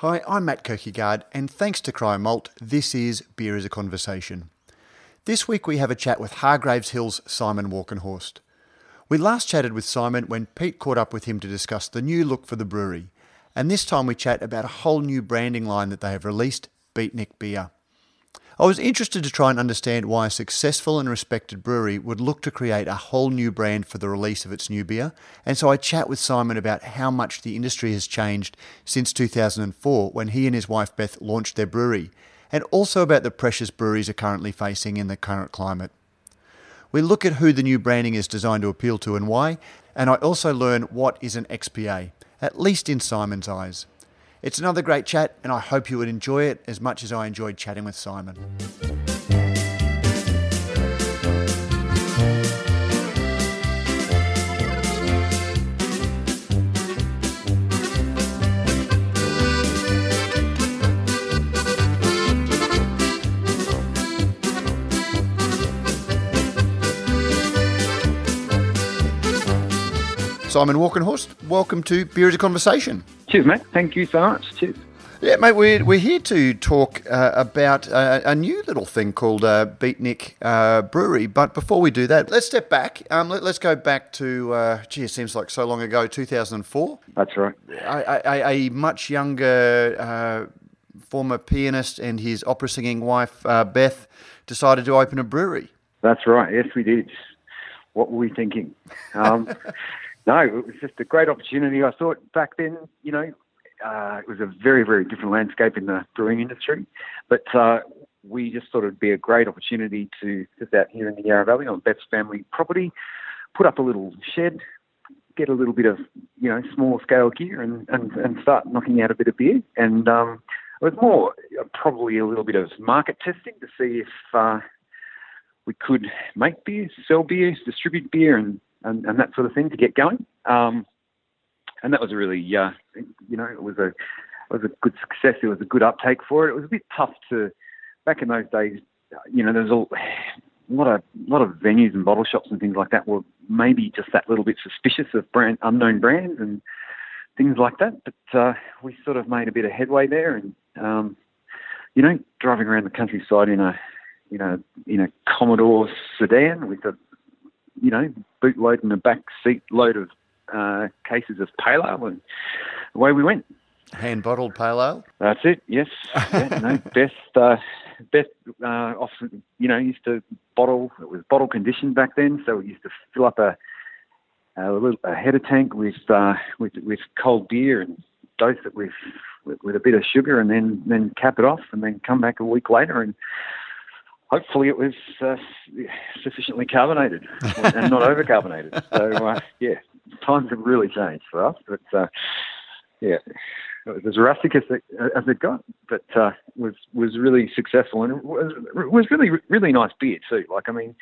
Hi, I'm Matt Kierkegaard, and thanks to Cryo Malt, this is Beer is a Conversation. This week we have a chat with Hargreaves Hill's Simon Walkenhorst. We last chatted with Simon when Pete caught up with him to discuss the new look for the brewery, and this time we chat about a whole new branding line that they have released, Beatnik Beer. I was interested to try and understand why a successful and respected brewery would look to create a whole new brand for the release of its new beer, and so I chat with Simon about how much the industry has changed since 2004 when he and his wife Beth launched their brewery, and also about the pressures breweries are currently facing in the current climate. We look at who the new branding is designed to appeal to and why, and I also learn what is an XPA, at least in Simon's eyes. It's another great chat, and I hope you would enjoy it as much as I enjoyed chatting with Simon. Simon Walkenhorst, welcome to Beer is a Conversation. Cheers, mate. Thank you so much. Cheers. Yeah, mate, we're here to talk about a new little thing called Beatnik Brewery. But before we do that, let's step back. Let's go back to, it seems like so long ago, 2004. That's right. A much younger former pianist and his opera-singing wife, Beth, decided to open a brewery. That's right. Yes, we did. What were we thinking? No, it was just a great opportunity. I thought back then, it was a very, very different landscape in the brewing industry. But we just thought it would be a great opportunity to sit out here in the Yarra Valley on Beth's family property, put up a little shed, get a little bit of, small scale gear and start knocking out a bit of beer. And it was more probably a little bit of market testing to see if we could make beer, sell beer, distribute beer and that sort of thing to get going. And that was a really, it was a good success. It was a good uptake for it. It was a bit tough back in those days, there was a lot of venues and bottle shops and things like that were maybe just that little bit suspicious of unknown brands and things like that. But we sort of made a bit of headway there and, driving around the countryside in a Commodore sedan with a, bootload and a back seat load of cases of pale ale, and away we went. Hand bottled pale ale. That's it. Yes. Yeah, Beth often, used to bottle. It was bottle conditioned back then, so we used to fill up a header tank with cold beer and dose it with a bit of sugar, and then cap it off, and then come back a week later and. Hopefully it was sufficiently carbonated and not overcarbonated. So, times have really changed for us. But, it was as rustic as it got, but was really successful. And it was really, really nice beer too. Like, I mean,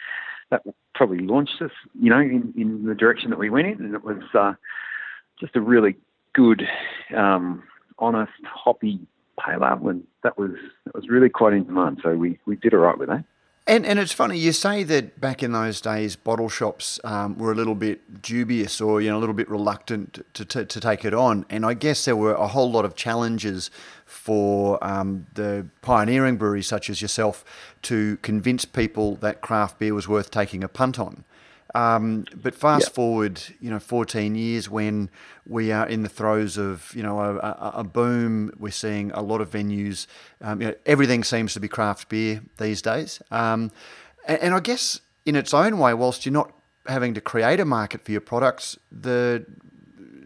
that probably launched us, in the direction that we went in. And it was just a really good, honest, hoppy pale ale, and that was really quite in demand, so we did all right with that. And it's funny, you say that back in those days, bottle shops were a little bit dubious or, a little bit reluctant to take it on, and I guess there were a whole lot of challenges for the pioneering breweries such as yourself to convince people that craft beer was worth taking a punt on. But fast forward, 14 years when we are in the throes of, a boom. We're seeing a lot of venues. Everything seems to be craft beer these days. And I guess in its own way, whilst you're not having to create a market for your products,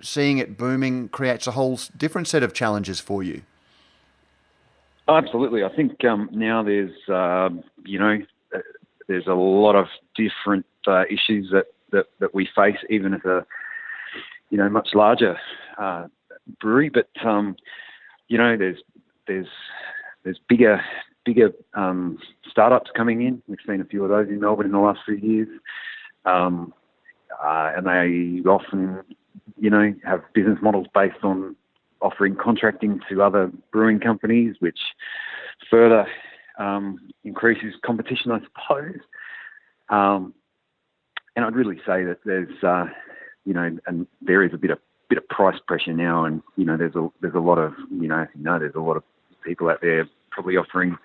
seeing it booming creates a whole different set of challenges for you. Oh, absolutely. I think now there's, there's a lot of different issues that we face, even as a much larger brewery. But there's bigger startups coming in. We've seen a few of those in Melbourne in the last few years, and they often have business models based on offering contracting to other brewing companies, which further increases competition, I suppose. And I'd really say that there is a bit of bit of price pressure now, and you know there's a lot of there's a lot of people out there probably offering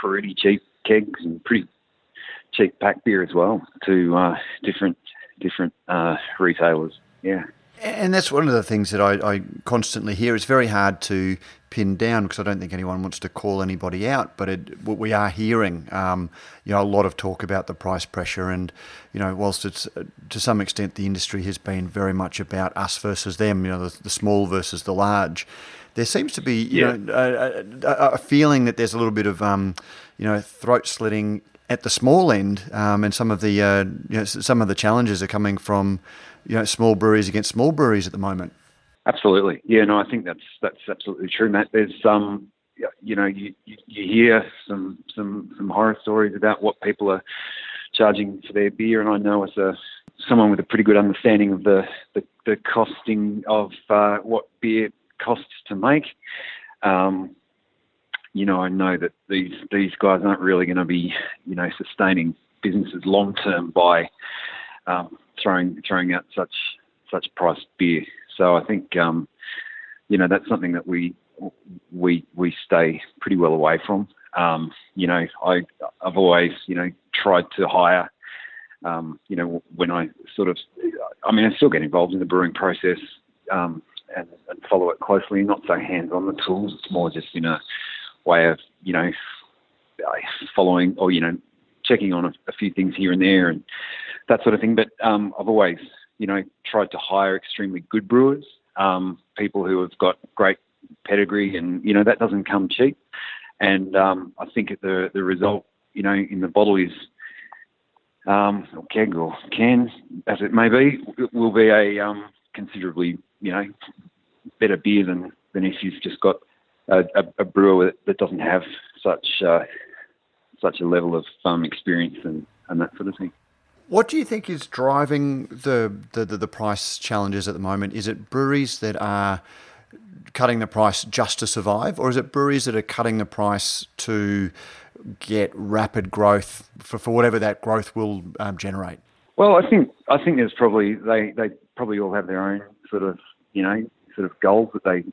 pretty cheap kegs and pretty cheap pack beer as well to different retailers. Yeah. And that's one of the things that I constantly hear. It's very hard to pin down because I don't think anyone wants to call anybody out, but we are hearing a lot of talk about the price pressure, and whilst it's to some extent the industry has been very much about us versus them, the small versus the large, there seems to be a feeling that there's a little bit of throat slitting at the small end, and some of the challenges are coming from small breweries against small breweries at the moment. Absolutely, yeah. No, I think that's absolutely true, Matt. There's you hear some horror stories about what people are charging for their beer, and I know as someone with a pretty good understanding of the costing of what beer costs to make. I know that these guys aren't really going to be, sustaining businesses long term by throwing out such priced beer. So I think that's something that we stay pretty well away from. I've always tried to hire. When I I still get involved in the brewing process and follow it closely. Not so hands on the tools. It's more just way of following or checking on a few things here and there and that sort of thing, but I've always tried to hire extremely good brewers, people who have got great pedigree, and that doesn't come cheap, and I think the result in the bottle is or keg or can, as it may be, it will be a considerably better beer than if you've just got a brewer that doesn't have such a level of experience and that sort of thing. What do you think is driving the price challenges at the moment? Is it breweries that are cutting the price just to survive, or is it breweries that are cutting the price to get rapid growth for whatever that growth will generate? Well, I think there's probably they probably all have their own sort of goals that they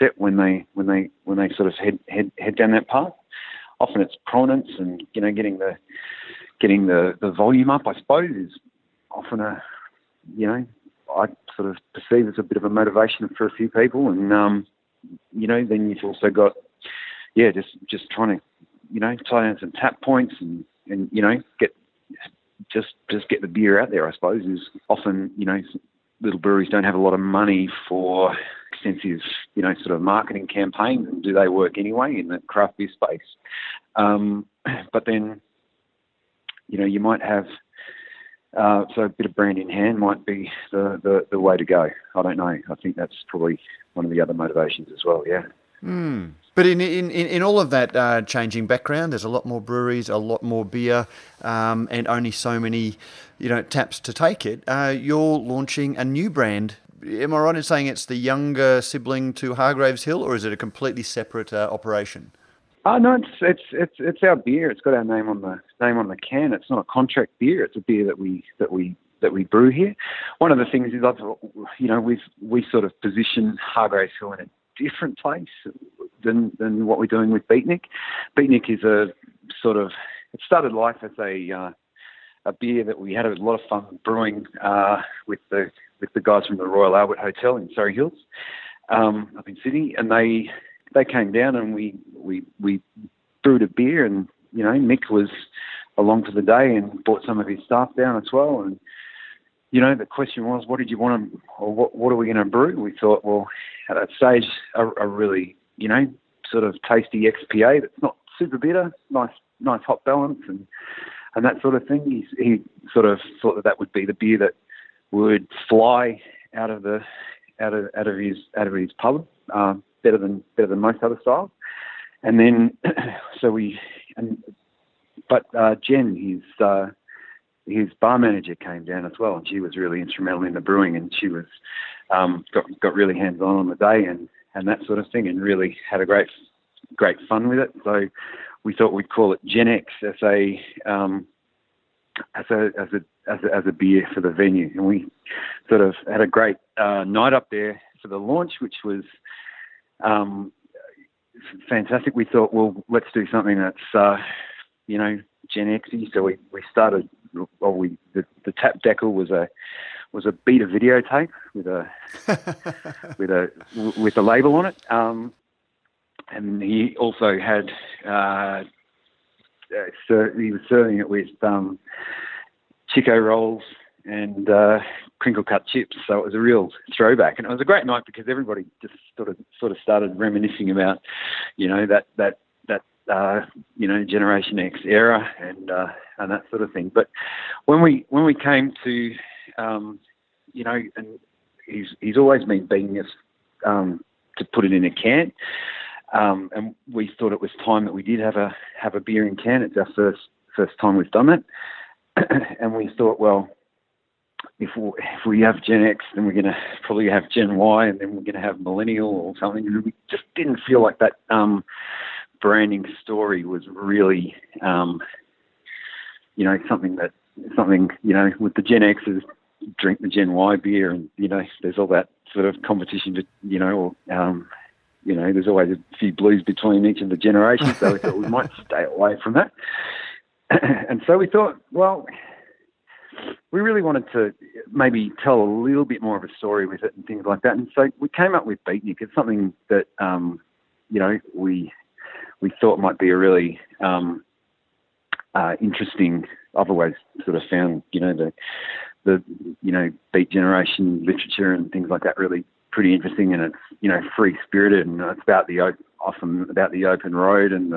set when they sort of head down that path. Often it's prominence and getting the volume up, I suppose, is often I sort of perceive as a bit of a motivation for a few people, and then you've also got just trying to tie down some tap points and get the beer out there, I suppose, is often little breweries don't have a lot of money for extensive, marketing campaigns, and do they work anyway in the craft beer space? But then, you might have a bit of brand in hand might be the way to go. I don't know. I think that's probably one of the other motivations as well. Yeah. Mm. But in all of that changing background, there's a lot more breweries, a lot more beer, and only so many, taps to take it. You're launching a new brand. Am I right in saying it's the younger sibling to Hargreaves Hill, or is it a completely separate operation? No, it's our beer. It's got our name on the can. It's not a contract beer. It's a beer that we brew here. One of the things is we sort of position Hargreaves Hill in a different place than what we're doing with Beatnik. Beatnik is it started life as a beer that we had a lot of fun brewing with the guys from the Royal Albert Hotel in Surrey Hills, up in Sydney, and they came down and we brewed a beer, and Mick was along for the day and brought some of his staff down as well, and the question was, what did you want to, or what are we going to brew? We thought, well, at that stage, a really, tasty XPA that's not super bitter, nice hop balance and that sort of thing. He sort of thought that would be the beer that would fly out of his pub, better than most other styles. And then, Jen, his bar manager, came down as well, and she was really instrumental in the brewing, and she was got really hands-on on the day and that sort of thing, and really had a great fun with it. So we thought we'd call it Gen X as a as a beer for the venue. And we sort of had a great night up there for the launch, which was fantastic. We thought, well, let's do something that's, Gen X-y. So we started, well, the tap decal was a beta videotape with a label on it. And he also had, he was serving it with Chico rolls and crinkle cut chips. So it was a real throwback, and it was a great night because everybody just sort of started reminiscing about, that Generation X era and that sort of thing. But when we came to, and he's always been begging us to put it in a can. And we thought it was time that we did have a beer in can. It's our first time we've done that, and we thought, well, if we have Gen X, then we're going to probably have Gen Y, and then we're going to have Millennial or something. And we just didn't feel like that branding story was really, something with the Gen Xers drink the Gen Y beer, and there's all that sort of competition to, there's always a few blues between each of the generations, so we thought we might stay away from that. And so we thought, well, we really wanted to maybe tell a little bit more of a story with it and things like that. And so we came up with Beatnik. It's something that, we thought might be a really interesting. I've always sort of found, the Beat Generation literature and things like that really pretty interesting, and it's free spirited, and it's about the open road and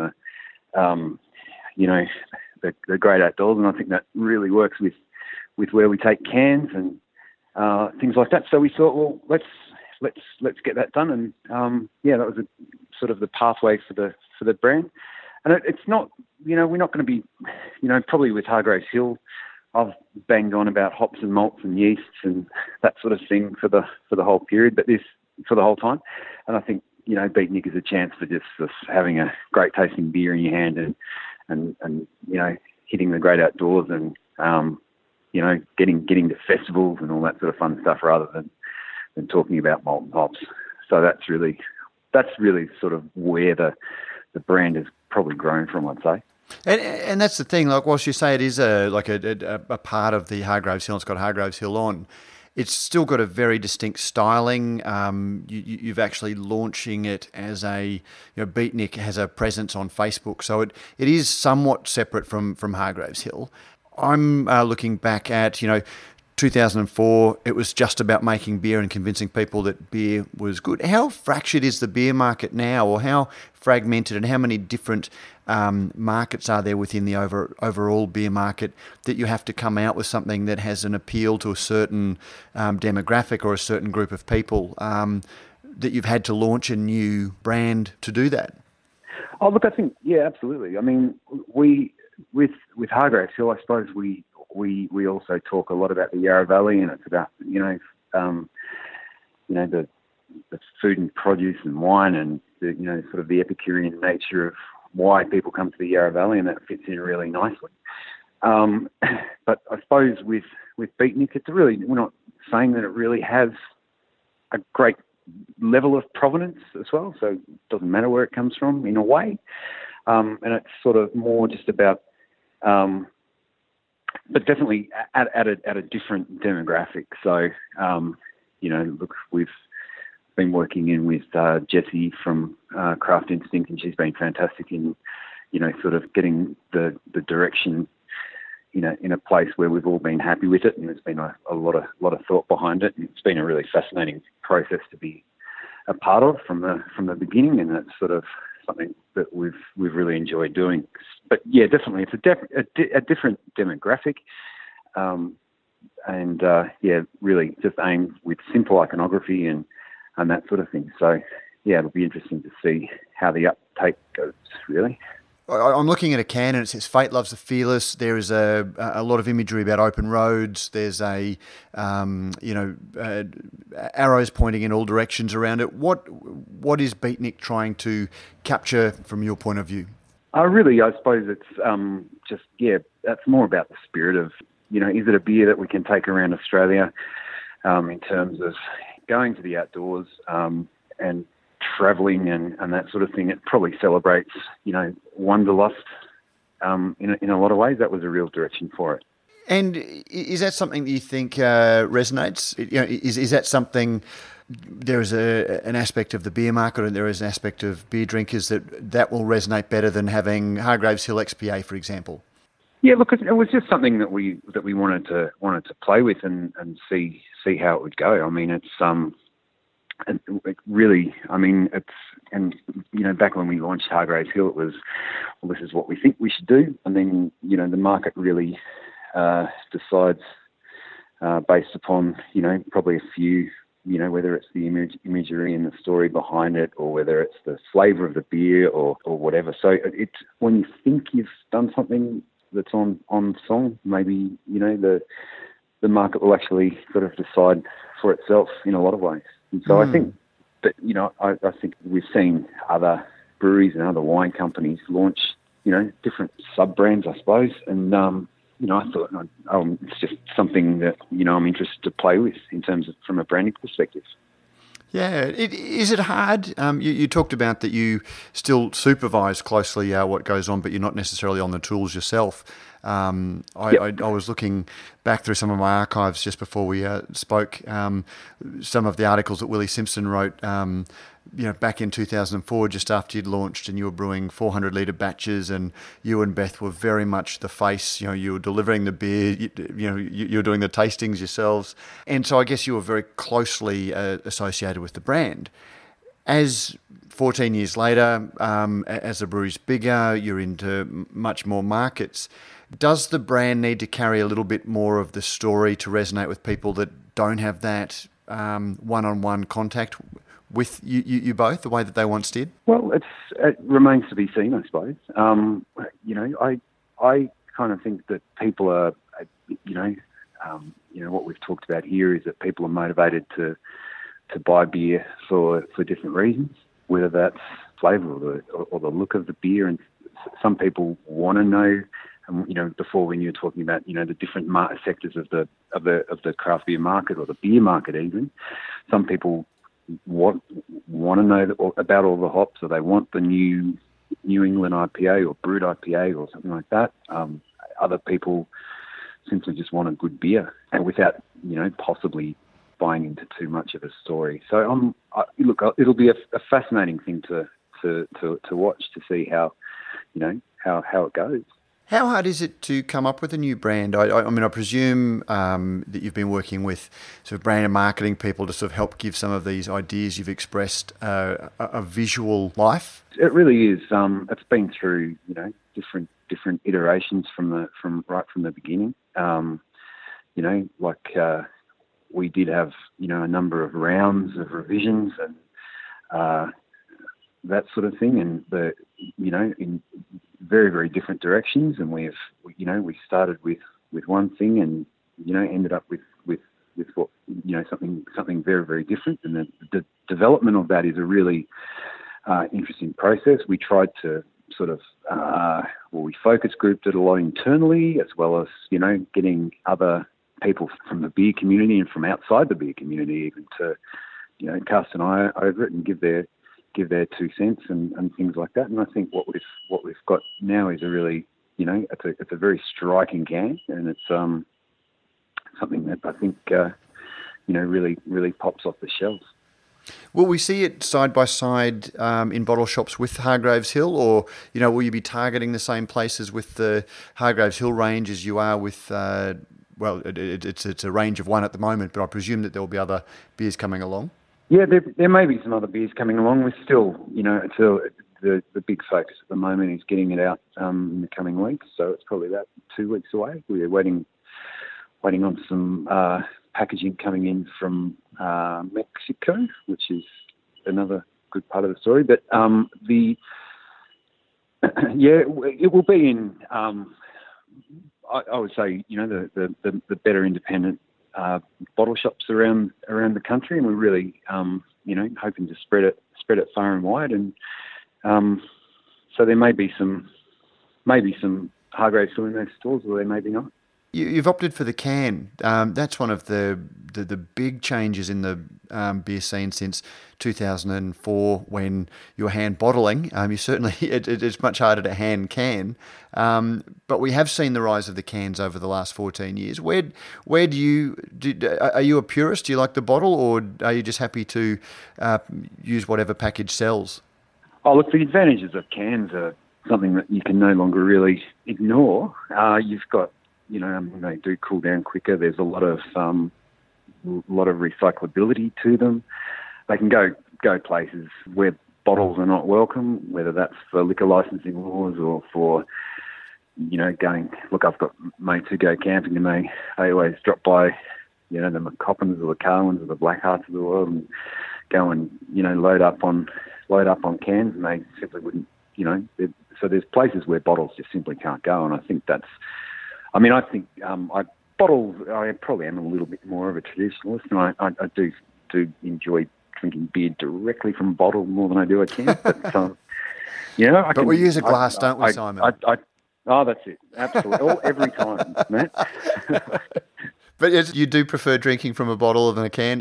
the great outdoors, and I think that really works with where we take cans and things like that. So we thought, well, let's get that done, and that was sort of the pathway for the brand. And it's not we're not going to be probably with Hargreaves Hill. I've banged on about hops and malts and yeasts and that sort of thing for the whole period, but this for the whole time. And I think, Beatnik is a chance for just having a great tasting beer in your hand and hitting the great outdoors and, getting to festivals and all that sort of fun stuff rather than talking about malt and hops. So that's really sort of where the brand has probably grown from, I'd say. And that's the thing, like whilst you say it is a part of the Hargreaves Hill, it's got Hargreaves Hill on, it's still got a very distinct styling. You've actually launching it as Beatnik has a presence on Facebook, so it is somewhat separate from Hargreaves Hill. I'm looking back at, 2004, it was just about making beer and convincing people that beer was good. How fractured is the beer market now, or how fragmented, and how many different markets are there within the overall beer market that you have to come out with something that has an appeal to a certain demographic or a certain group of people, that you've had to launch a new brand to do that? Oh, look, I think, yeah, absolutely. I mean, we with Hargreaves Hill, I suppose we also talk a lot about the Yarra Valley, and it's about, the food and produce and wine and, sort of the Epicurean nature of why people come to the Yarra Valley, and that fits in really nicely. But I suppose with Beatnik, we're not saying that it really has a great level of provenance as well, so it doesn't matter where it comes from in a way. And it's sort of more just about... but definitely at a different demographic. So, look, we've been working in with Jessie from Craft Instinct, and she's been fantastic in, sort of getting the direction, in a place where we've all been happy with it, and there's been a lot of thought behind it, and it's been a really fascinating process to be a part of from the beginning, and that's sort of something that we've really enjoyed doing. But yeah, definitely, it's a different demographic, really just aimed with simple iconography and that sort of thing. So yeah, it'll be interesting to see how the uptake goes, really. I'm looking at a can and it says "Fate loves the fearless." There is a lot of imagery about open roads. There's arrows pointing in all directions around it. What is Beatnik trying to capture from your point of view? I suppose it's that's more about the spirit of you know, is it a beer that we can take around Australia in terms of going to the outdoors and travelling and that sort of thing? It probably celebrates, you know, Wanderlust in a lot of ways. That was a real direction for it. And is that something that you think resonates? You know, is that something? There is an aspect of the beer market, and there is an aspect of beer drinkers that will resonate better than having Hargreaves Hill XPA, for example. Yeah, look, it was just something that we wanted to play with and see how it would go. I mean, it's it really, I mean, it's, and you know, back when we launched Hargreaves Hill, it was, well, this is what we think we should do, and then, you know, the market really decides based upon, you know, probably a few. You know, whether it's the imagery and the story behind it, or whether it's the flavour of the beer, or whatever. So it's when you think you've done something that's on song, maybe, you know, the market will actually sort of decide for itself in a lot of ways. And so I think that, you know, I think we've seen other breweries and other wine companies launch, you know, different sub-brands, I suppose. And, you know, I thought it's just something that, you know, I'm interested to play with in terms of from a branding perspective. Yeah. Is it hard? You talked about that you still supervise closely what goes on, but you're not necessarily on the tools yourself. Yep. I was looking back through some of my archives just before we spoke, some of the articles that Willie Simpson wrote, you know, back in 2004, just after you'd launched and you were brewing 400-litre batches, and you and Beth were very much the face. You know, you were delivering the beer, you were doing the tastings yourselves. And so I guess you were very closely associated with the brand. As 14 years later, as the brewery's bigger, you're into much more markets. Does the brand need to carry a little bit more of the story to resonate with people that don't have that one-on-one contact with you both, the way that they once did? Well, it remains to be seen, I suppose. You know, I kind of think that people are, you know, what we've talked about here is that people are motivated to buy beer for different reasons, whether that's flavour or the look of the beer. And some people want to know. You know, before when you were talking about, you know, the different sectors of the craft beer market or the beer market, even some people want to know about all the hops, or they want the new New England IPA or Brewed IPA or something like that. Other people simply just want a good beer, and without, you know, possibly buying into too much of a story. So look, it'll be a fascinating thing to watch, to see how, you know, how it goes. How hard is it to come up with a new brand? I mean, I presume that you've been working with sort of brand and marketing people to sort of help give some of these ideas you've expressed a visual life. It really is. It's been through, you know, different iterations from the beginning. You know, like we did have, you know, a number of rounds of revisions and that sort of thing, and the, you know, in very, very different directions. And we've, you know, we started with one thing and, you know, ended up with what, you know, something very, very different. And the development of that is a really interesting process. We tried to sort of, we focus grouped it a lot internally, as well as, you know, getting other people from the beer community and from outside the beer community even to, you know, cast an eye over it and give their 2 cents and things like that. And I think what we've got now is a really, you know, it's a very striking can, and it's something that I think you know, really pops off the shelves. Will we see it side by side in bottle shops with Hargreaves Hill, or, you know, will you be targeting the same places with the Hargreaves Hill range as you are with well, it's a range of one at the moment, but I presume that there will be other beers coming along? Yeah, there may be some other beers coming along. We're still, you know, the big focus at the moment is getting it out in the coming weeks. So it's probably about 2 weeks away. We're waiting on some packaging coming in from Mexico, which is another good part of the story. But yeah, it will be in. I would say, you know, the better independent bottle shops around the country, and we're really, you know, hoping to spread it far and wide. And so there may be some Hargreaves Hill in those stores, or there may be not. You've opted for the can. That's one of the big changes in the beer scene since 2004, when you're hand bottling. It's much harder to hand can. But we have seen the rise of the cans over the last 14 years. Where are you a purist? Do you like the bottle, or are you just happy to use whatever package sells? Oh, look, the advantages of cans are something that you can no longer really ignore. You've got, they do cool down quicker. There's a lot of recyclability to them. They can go places where bottles are not welcome, whether that's for liquor licensing laws or for, going. Look, I've got mates who go camping and they always drop by, the McCoppins or the Carwins or the Blackhearts of the world and go and load up on cans, and they simply wouldn't. So there's places where bottles just simply can't go, and I think that's. I probably am a little bit more of a traditionalist, and I do enjoy drinking beer directly from a bottle more than I do a can. But, we use a glass, don't we, Simon? Oh, that's it. Absolutely. Every time, Matt. But you do prefer drinking from a bottle than a can,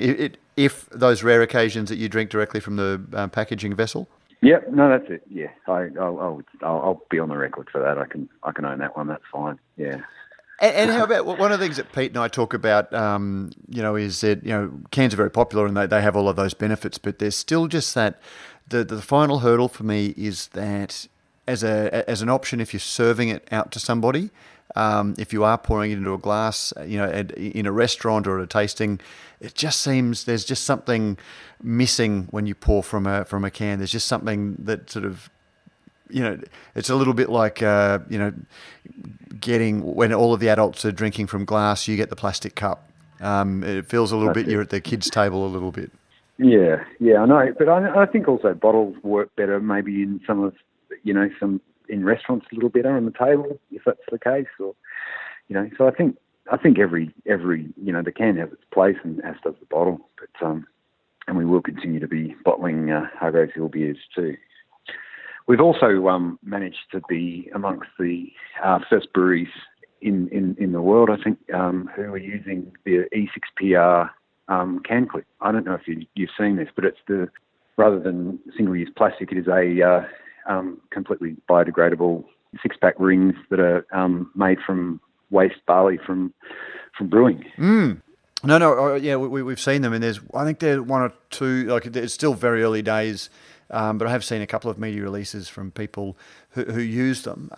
if those rare occasions that you drink directly from the packaging vessel? Yeah, no, that's it. Yeah, I'll be on the record for that. I can own that one. That's fine. Yeah. And how about one of the things that Pete and I talk about? Is that cans are very popular and they have all of those benefits, but there's still just that the final hurdle for me is that as an option, if you're serving it out to somebody, if you are pouring it into a glass, in a restaurant or at a tasting, it just seems there's just something missing when you pour from a can. There's just something that sort of, it's a little bit like, getting when all of the adults are drinking from glass, you get the plastic cup. It feels a little bit you're at the kids' table a little bit. Yeah, I know. But I think also bottles work better maybe in some of, in restaurants a little better on the table, if that's the case, or so I think every the can has its place, and as does the bottle, but and we will continue to be bottling Hargreaves Hill beers too. We've also managed to be amongst the first breweries in the world, I think, who are using the E6PR can clip. I don't know if you've seen this, but it's rather than single use plastic, it is a completely biodegradable 6-pack rings that are made from waste barley from brewing. Mm. We've seen them, and there's one or two. Like, it's still very early days, but I have seen a couple of media releases from people who use them.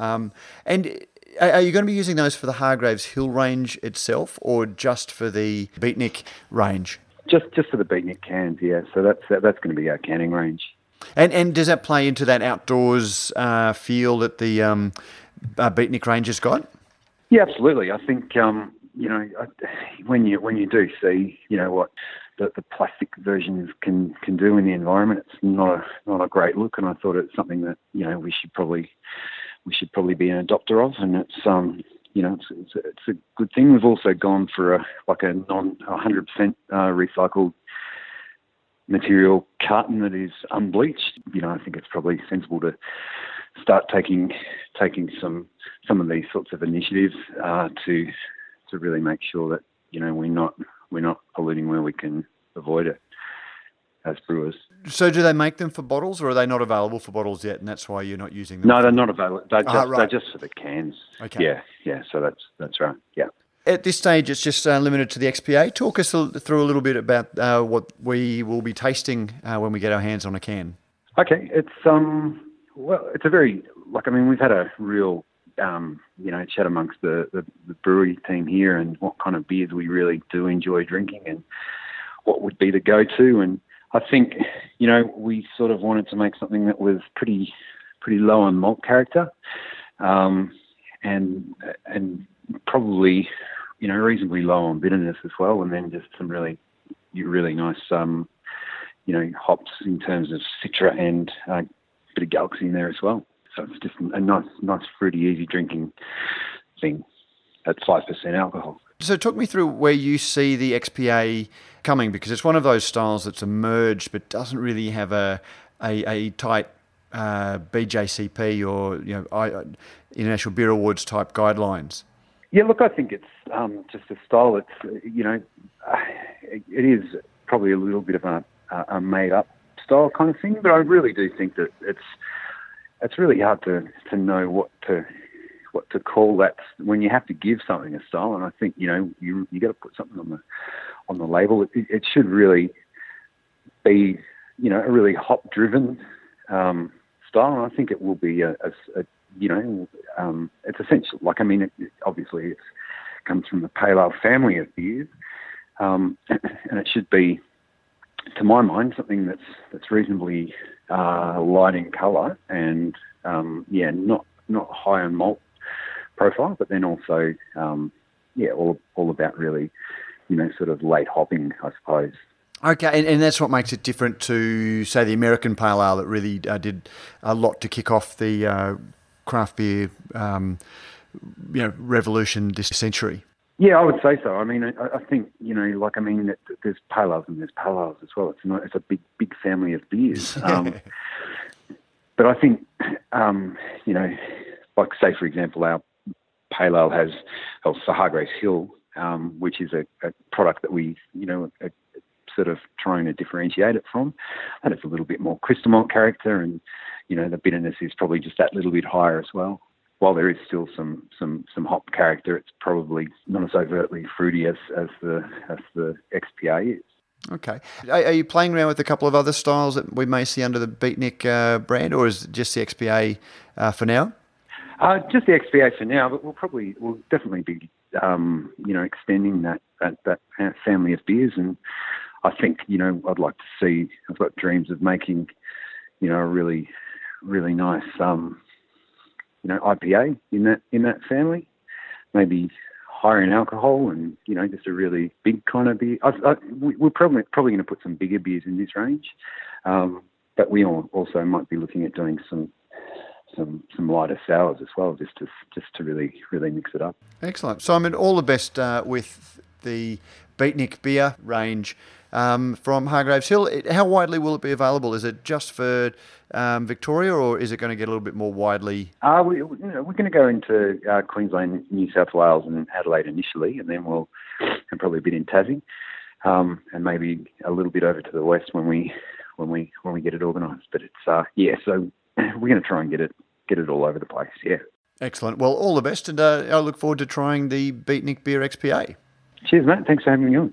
And are you going to be using those for the Hargreaves Hill range itself, or just for the Beatnik range? Just for the Beatnik cans, yeah. So that's going to be our canning range. And does that play into that outdoors feel that the Beatnik range has got? Yeah, absolutely. I think when you do see what the plastic versions can do in the environment, it's not a great look. And I thought it's something that we should probably be an adopter of. And it's it's a good thing. We've also gone for a non 100% recycled material carton that is unbleached. I think it's probably sensible to start taking some of these sorts of initiatives to really make sure that we're not polluting where we can avoid it as brewers. So do they make them for bottles, or are they not available for bottles yet, and that's why you're not using them? No, they're not available. They're just for the cans. Okay. Yeah. So that's right. Yeah. At this stage, it's just limited to the XPA. Talk us through a little bit about what we will be tasting when we get our hands on a can. Okay, it's it's a very we've had a real chat amongst the brewery team here, and what kind of beers we really do enjoy drinking, and what would be the go-to. And I think we sort of wanted to make something that was pretty low on malt character, and probably, reasonably low on bitterness as well, and then just some really nice, hops in terms of Citra and a bit of Galaxy in there as well. So it's just a nice, fruity, easy drinking thing at 5% alcohol. So talk me through where you see the XPA coming, because it's one of those styles that's emerged but doesn't really have a tight BJCP or International Beer Awards type guidelines. Yeah, look, I think it's just a style. It's, you know, it is probably a little bit of a made-up style kind of thing, but I really do think that it's really hard to know what to call that when you have to give something a style. And I think, you know, you got to put something on the label. It should really be, you know, a really hop-driven style, and I think it will be a you know, it's essential. Like, I mean, obviously it comes from the pale ale family of beers, and it should be, to my mind, something that's reasonably light in colour and not high in malt profile, but then also all about really, you know, sort of late hopping, I suppose. Okay, and that's what makes it different to, say, the American Pale Ale that really did a lot to kick off the craft beer, you know, revolution this century. Yeah, I would say so. I mean, I think, you know, like, I mean, there's Pale Ales and there's Pale Ales as well. It's a big family of beers. But I think, you know, like, say, for example, our Pale Ale has Hargreaves Hill, which is a product that we, you know, sort of trying to differentiate it from, and it's a little bit more crystal malt character, and, you know, the bitterness is probably just that little bit higher as well. While there is still some hop character, it's probably not as overtly fruity as the XPA is. Okay, are you playing around with a couple of other styles that we may see under the Beatnik brand, or is it just the XPA for now? Just the XPA for now, but we'll definitely be you know, extending that family of beers. And I think, you know, I've got dreams of making, you know, a really, really nice, you know, IPA in that family, maybe higher in alcohol and, you know, just a really big kind of beer. We're probably going to put some bigger beers in this range, but we also might be looking at doing some lighter sours as well, just to really, really mix it up. Excellent. Simon, all the best with the Beatnik Beer range from Hargreaves Hill. How widely will it be available? Is it just for Victoria, or is it going to get a little bit more widely? We're going to go into Queensland, New South Wales and Adelaide initially, and then we'll probably a bit in Tassie, and maybe a little bit over to the west when we get it organised. But it's so we're going to try and get it all over the place. Yeah. Excellent. Well, all the best, and I look forward to trying the Beatnik Beer XPA. Cheers, Matt. Thanks for having me on.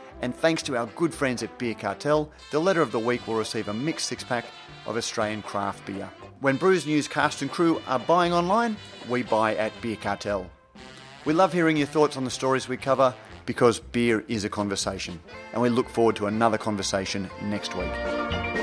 and thanks to our good friends at Beer Cartel, the letter of the week will receive a mixed six-pack of Australian craft beer. When Brews News cast and crew are buying online, we buy at Beer Cartel. We love hearing your thoughts on the stories we cover, because beer is a conversation, and we look forward to another conversation next week.